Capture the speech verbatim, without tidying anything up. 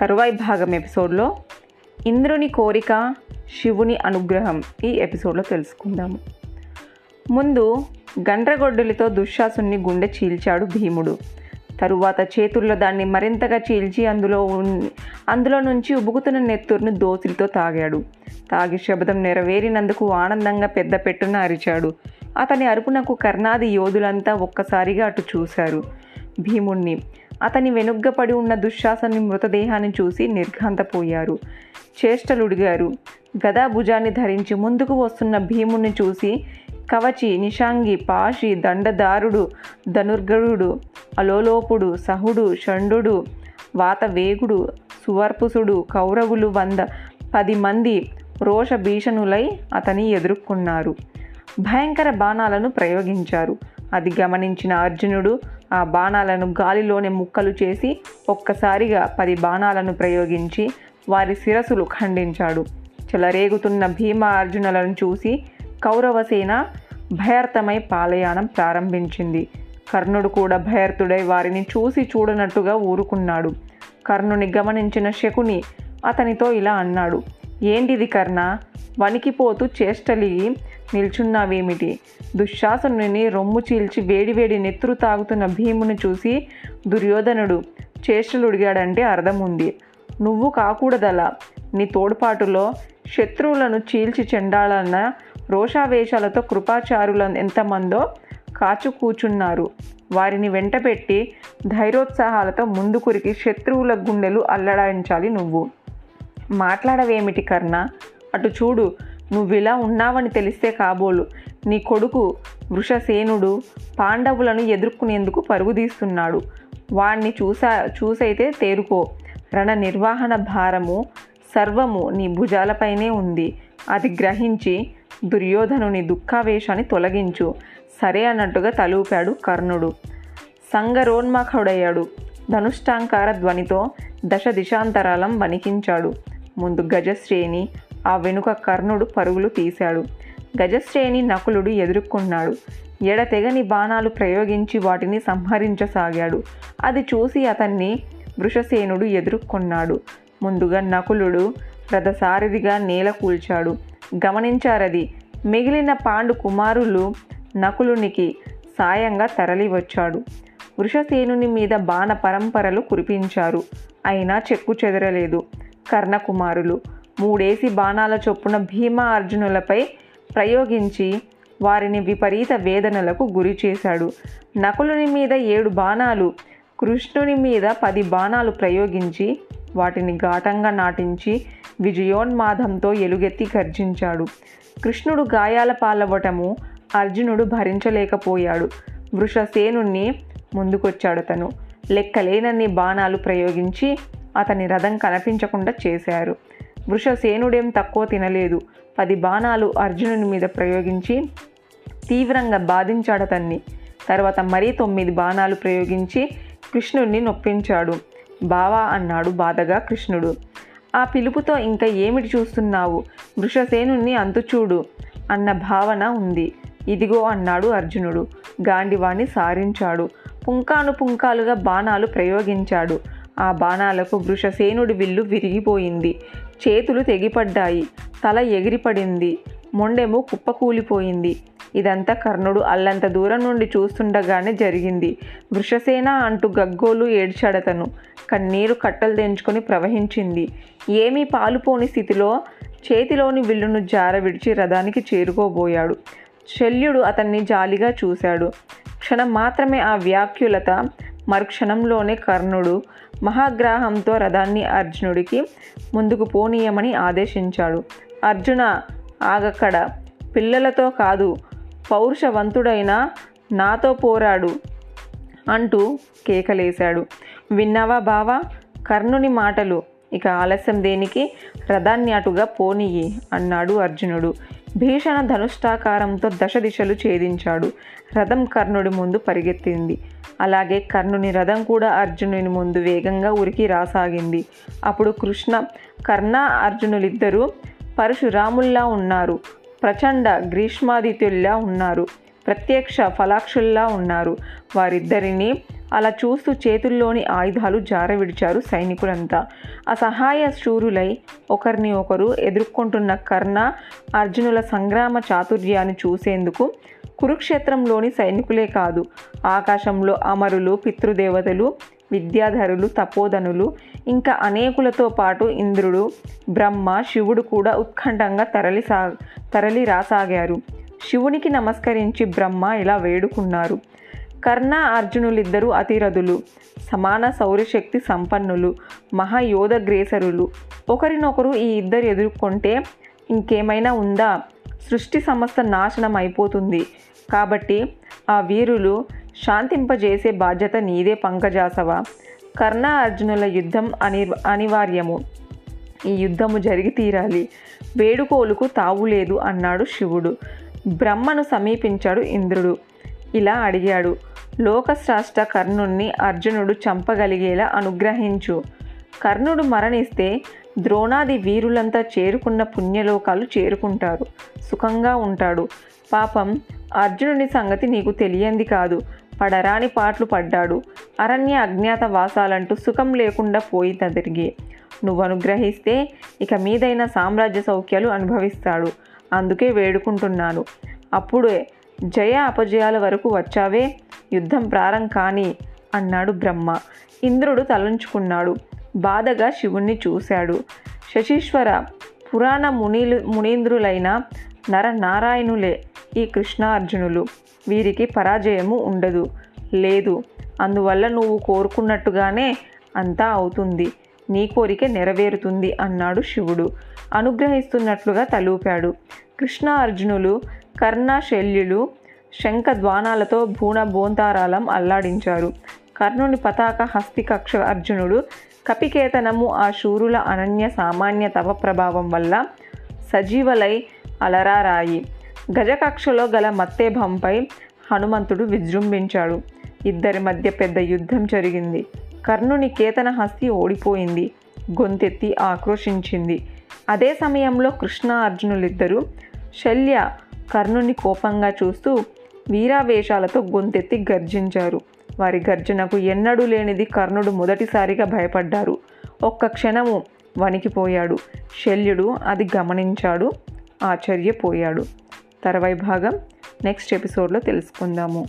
తరువాయి భాగం ఎపిసోడ్లో ఇంద్రుని కోరిక, శివుని అనుగ్రహం ఈ ఎపిసోడ్లో తెలుసుకుందాము. ముందు గండ్రగొడ్డలితో దుశ్శాసుని గుండె చీల్చాడు భీముడు. తరువాత చేతుల్లో దాన్ని మరింతగా చీల్చి అందులో అందులో నుంచి ఉబుకుతున్న నెత్తురును దోసిలితో తాగాడు. తాగి శబదం నెరవేరినందుకు ఆనందంగా పెద్ద పెట్టున అరిచాడు. అతని అరుపునకు కర్ణాది యోధులంతా ఒక్కసారిగా అటు చూశారు. భీముణ్ణి, అతని వెనుగ్గా పడి ఉన్న దుశ్శాసుని మృతదేహాన్ని చూసి నిర్ఘాంతపోయారు. చేష్టలుడిగారు. గదా భుజాన్ని ధరించి ముందుకు వస్తున్న భీముణ్ణి చూసి కవచి, నిషాంగి, పాషి, దండదారుడు, ధనుర్గరుడు, అలోలోపుడు, సహుడు, షండు, వాతవేగుడు, సువర్పుసుడు, కౌరవులు వంద పది మంది రోష భీషణులై అతని ఎదుర్కొన్నారు. భయంకర బాణాలను ప్రయోగించారు. అది గమనించిన అర్జునుడు ఆ బాణాలను గాలిలోనే ముక్కలు చేసి ఒక్కసారిగా పది బాణాలను ప్రయోగించి వారి శిరసులు ఖండించాడు. చెలరేగుతున్న భీమ అర్జునులను చూసి కౌరవసేన భయార్థమై పాలయానం ప్రారంభించింది. కర్ణుడు కూడా భయార్థుడై వారిని చూసి చూడనట్టుగా ఊరుకున్నాడు. కర్ణుని గమనించిన శకుని అతనితో ఇలా అన్నాడు, ఏంటిది కర్ణ, వణికిపోతూ చేష్టలిగి నిల్చున్నావేమిటి? దుశ్శాసుని రొమ్ము చీల్చి వేడివేడి నెత్తురు తాగుతున్న భీముని చూసి దుర్యోధనుడు చేష్టలుడిగాడంటే అర్థం ఉంది. నువ్వు కాకూడదలా. నీ తోడ్పాటులో శత్రువులను చీల్చి చెండాలన్న రోషావేశాలతో కృపాచారులను ఎంతమందో కాచు కూచున్నారు. వారిని వెంటపెట్టి ధైర్యోత్సాహాలతో ముందుకురికి శత్రువుల గుండెలు అల్లడించాలి. నువ్వు మాట్లాడవేమిటి కర్ణ? అటు చూడు, నువ్విలా ఉన్నావని తెలిస్తే కాబోలు నీ కొడుకు వృషసేనుడు పాండవులను ఎదుర్కొనేందుకు పరుగుదీస్తున్నాడు. వాణ్ణి చూసా చూసైతే తేరుకో. రణ నిర్వహణ భారము సర్వము నీ భుజాలపైనే ఉంది. అది గ్రహించి దుర్యోధనుని దుఃఖావేశాన్ని తొలగించు. సరే అన్నట్టుగా తలూపాడు కర్ణుడు. సంగరోన్మఖుడయ్యాడు. ధనుష్టాంకార ధ్వనితో దశ దిశాంతరాలం వణికించాడు. ముందు గజశ్రేణి, ఆ వెనుక కర్ణుడు పరుగులు తీశాడు. గజశ్రేణి నకులుడు ఎదుర్కొన్నాడు. ఎడతెగని బాణాలు ప్రయోగించి వాటిని సంహరించసాగాడు. అది చూసి అతన్ని వృషసేనుడు ఎదుర్కొన్నాడు. ముందుగా నకులుడు రథసారిదిగా నేల కూల్చాడు. గమనించారది. మిగిలిన పాండు కుమారులు నకులునికి సాయంగా తరలివచ్చాడు. వృషసేనుని మీద బాణ పరంపరలు కురిపించారు. అయినా చెక్కు చెదరలేదు. కర్ణకుమారులు మూడేసి బాణాల చొప్పున భీమ అర్జునులపై ప్రయోగించి వారిని విపరీత వేదనలకు గురి చేశాడు. నకులుని మీద ఏడు బాణాలు, కృష్ణుని మీద పది బాణాలు ప్రయోగించి వాటిని ఘాటంగా నాటించి విజయోన్మాదంతో ఎలుగెత్తి గర్జించాడు. కృష్ణుడు గాయాల పాలవ్వటము అర్జునుడు భరించలేకపోయాడు. వృషసేనుణ్ణి ముందుకొచ్చాడు. తను లెక్కలేనన్ని బాణాలు ప్రయోగించి అతని రథం కనిపించకుండా చేశారు. వృషసేనుడేం తక్కువ తినలేదు. పది బాణాలు అర్జునుని మీద ప్రయోగించి తీవ్రంగా బాధించాడతన్ని. తర్వాత మరీ తొమ్మిది బాణాలు ప్రయోగించి కృష్ణుడిని నొప్పించాడు. బావా అన్నాడు బాధగా కృష్ణుడు. ఆ పిలుపుతో ఇంకా ఏమిటి చూస్తున్నావు? వృషసేనుణ్ణి అంతుచూడు అన్న భావన ఉంది. ఇదిగో అన్నాడు అర్జునుడు. గాండివాణ్ణి సారించాడు. పుంకాను పుంకాలుగా బాణాలు ప్రయోగించాడు. ఆ బాణాలకు వృషసేనుడి విల్లు విరిగిపోయింది. చేతులు తెగిపడ్డాయి. తల ఎగిరిపడింది. మొండెము కుప్పకూలిపోయింది. ఇదంతా కర్ణుడు అల్లంత దూరం నుండి చూస్తుండగానే జరిగింది. వృషసేన అంటూ గగ్గోలు ఏడ్చాడతను. కన్నీరు కట్టలు తెంచుకొని ప్రవహించింది. ఏమీ పాలుపోని స్థితిలో చేతిలోని విల్లును జార విడిచి రథానికి చేరుకోబోయాడు. శల్యుడు అతన్ని జాలిగా చూశాడు. క్షణం మాత్రమే ఆ వ్యాకులత. మరుక్షణంలోనే కర్ణుడు మహాగ్రాహంతో రథాన్ని అర్జునుడికి ముందుకు పోనీయమని ఆదేశించాడు. అర్జున, ఆగక్కడ. పిల్లలతో కాదు, పౌరుషవంతుడైన నాతో పోరాడు అంటూ కేకలేశాడు. విన్నావా బావా కర్ణుని మాటలు? ఇక ఆలస్యం దేనికి, రథాన్ని అటుగా పోనియ్యి అన్నాడు అర్జునుడు. భీషణ ధనుష్టాకారంతో దశ దిశలు ఛేదించాడు. రథం కర్ణుడి ముందు పరిగెత్తింది. అలాగే కర్ణుని రథం కూడా అర్జునుని ముందు వేగంగా ఉరికి రాసాగింది. అప్పుడు కృష్ణ కర్ణ అర్జునులిద్దరూ పరశురాముల్లా ఉన్నారు. ప్రచండ గ్రీష్మాదిత్యుల్లా ఉన్నారు. ప్రత్యక్ష ఫలాక్షుల్లా ఉన్నారు. వారిద్దరినీ అలా చూస్తూ చేతుల్లోని ఆయుధాలు జార విడిచారు సైనికులంతా. అసహాయ శూరులై ఒకరిని ఒకరు ఎదుర్కొంటున్న కర్ణ అర్జునుల సంగ్రామ చాతుర్యాన్ని చూసేందుకు కురుక్షేత్రంలోని సైనికులే కాదు, ఆకాశంలో అమరులు, పితృదేవతలు, విద్యాధరులు, తపోధనులు, ఇంకా అనేకులతో పాటు ఇంద్రుడు, బ్రహ్మ, శివుడు కూడా ఉత్కంఠంగా తరలి సా తరలి రాసాగారు. శివునికి నమస్కరించి బ్రహ్మ ఇలా వేడుకున్నారు: కర్ణ అర్జునులిద్దరూ అతిరథులు, సమాన సౌరశక్తి సంపన్నులు, మహాయోధ గ్రేసరులు. ఒకరినొకరు ఈ ఇద్దరు ఎదుర్కొంటే ఇంకేమైనా ఉందా? సృష్టి సమస్త నాశనం అయిపోతుంది. కాబట్టి ఆ వీరులు శాంతింపజేసే బాధ్యత నీదే పంకజాసవ. కర్ణ అర్జునుల యుద్ధం అని అనివార్యము. ఈ యుద్ధము జరిగి తీరాలి. వేడుకోలుకు తావులేదు అన్నాడు శివుడు. బ్రహ్మను సమీపించాడు ఇంద్రుడు. ఇలా అడిగాడు: లోకశ్రాష్ట కర్ణుణ్ణి అర్జునుడు చంపగలిగేలా అనుగ్రహించు. కర్ణుడు మరణిస్తే ద్రోణాది వీరులంతా చేరుకున్న పుణ్యలోకాలు చేరుకుంటారు, సుఖంగా ఉంటాడు. పాపం అర్జునుని సంగతి నీకు తెలియంది కాదు, పడరాని పాటలు పడ్డాడు, అరణ్య అజ్ఞాత వాసాలంటూ సుఖం లేకుండా పోయి తదిరిగి. నువ్వు అనుగ్రహిస్తే ఇక మీదైన సామ్రాజ్య సౌఖ్యాలు అనుభవిస్తాడు, అందుకే వేడుకుంటున్నాను. అప్పుడే జయ అపజయాల వరకు వచ్చావే, యుద్ధం ప్రారం కాని అన్నాడు బ్రహ్మ. ఇంద్రుడు తలంచుకున్నాడు, బాధగా శివుణ్ణి చూశాడు. శశీశ్వర, పురాణ మునీలు మునీంద్రులైన నరనారాయణులే ఈ కృష్ణార్జునులు. వీరికి పరాజయము ఉండదు, లేదు. అందువల్ల నువ్వు కోరుకున్నట్టుగానే అంతా అవుతుంది, నీ కోరిక నెరవేరుతుంది అన్నాడు శివుడు. అనుగ్రహిస్తున్నట్లుగా తలూపాడు. కృష్ణార్జునులు కర్ణశల్యులు శంఖధ్వానాలతో భూణభోంతారాలం అల్లాడించారు. కర్ణుని పతాక హస్తికక్ష అర్జునుడు కపికేతనము ఆ శూరుల అనన్య సామాన్య తవ ప్రభావం వల్ల సజీవలై అలరారాయి. గజకక్షలో గల మత్తేభంపై హనుమంతుడు విజృంభించాడు. ఇద్దరి మధ్య పెద్ద యుద్ధం జరిగింది. కర్ణుని కేతన హస్తి ఓడిపోయింది, గొంతెత్తి ఆక్రోశించింది. అదే సమయంలో కృష్ణ అర్జునులిద్దరూ శల్య కర్ణుని కోపంగా చూస్తూ వీరావేశాలతో గొంతెత్తి గర్జించారు. వారి గర్జనకు ఎన్నడూ లేనిది కర్ణుడు మొదటిసారిగా భయపడ్డారు. ఒక్క క్షణము వణికిపోయాడు. శల్యుడు అది గమనించాడు, ఆశ్చర్యపోయాడు. తర్వాయి భాగం నెక్స్ట్ ఎపిసోడ్లో తెలుసుకుందాము.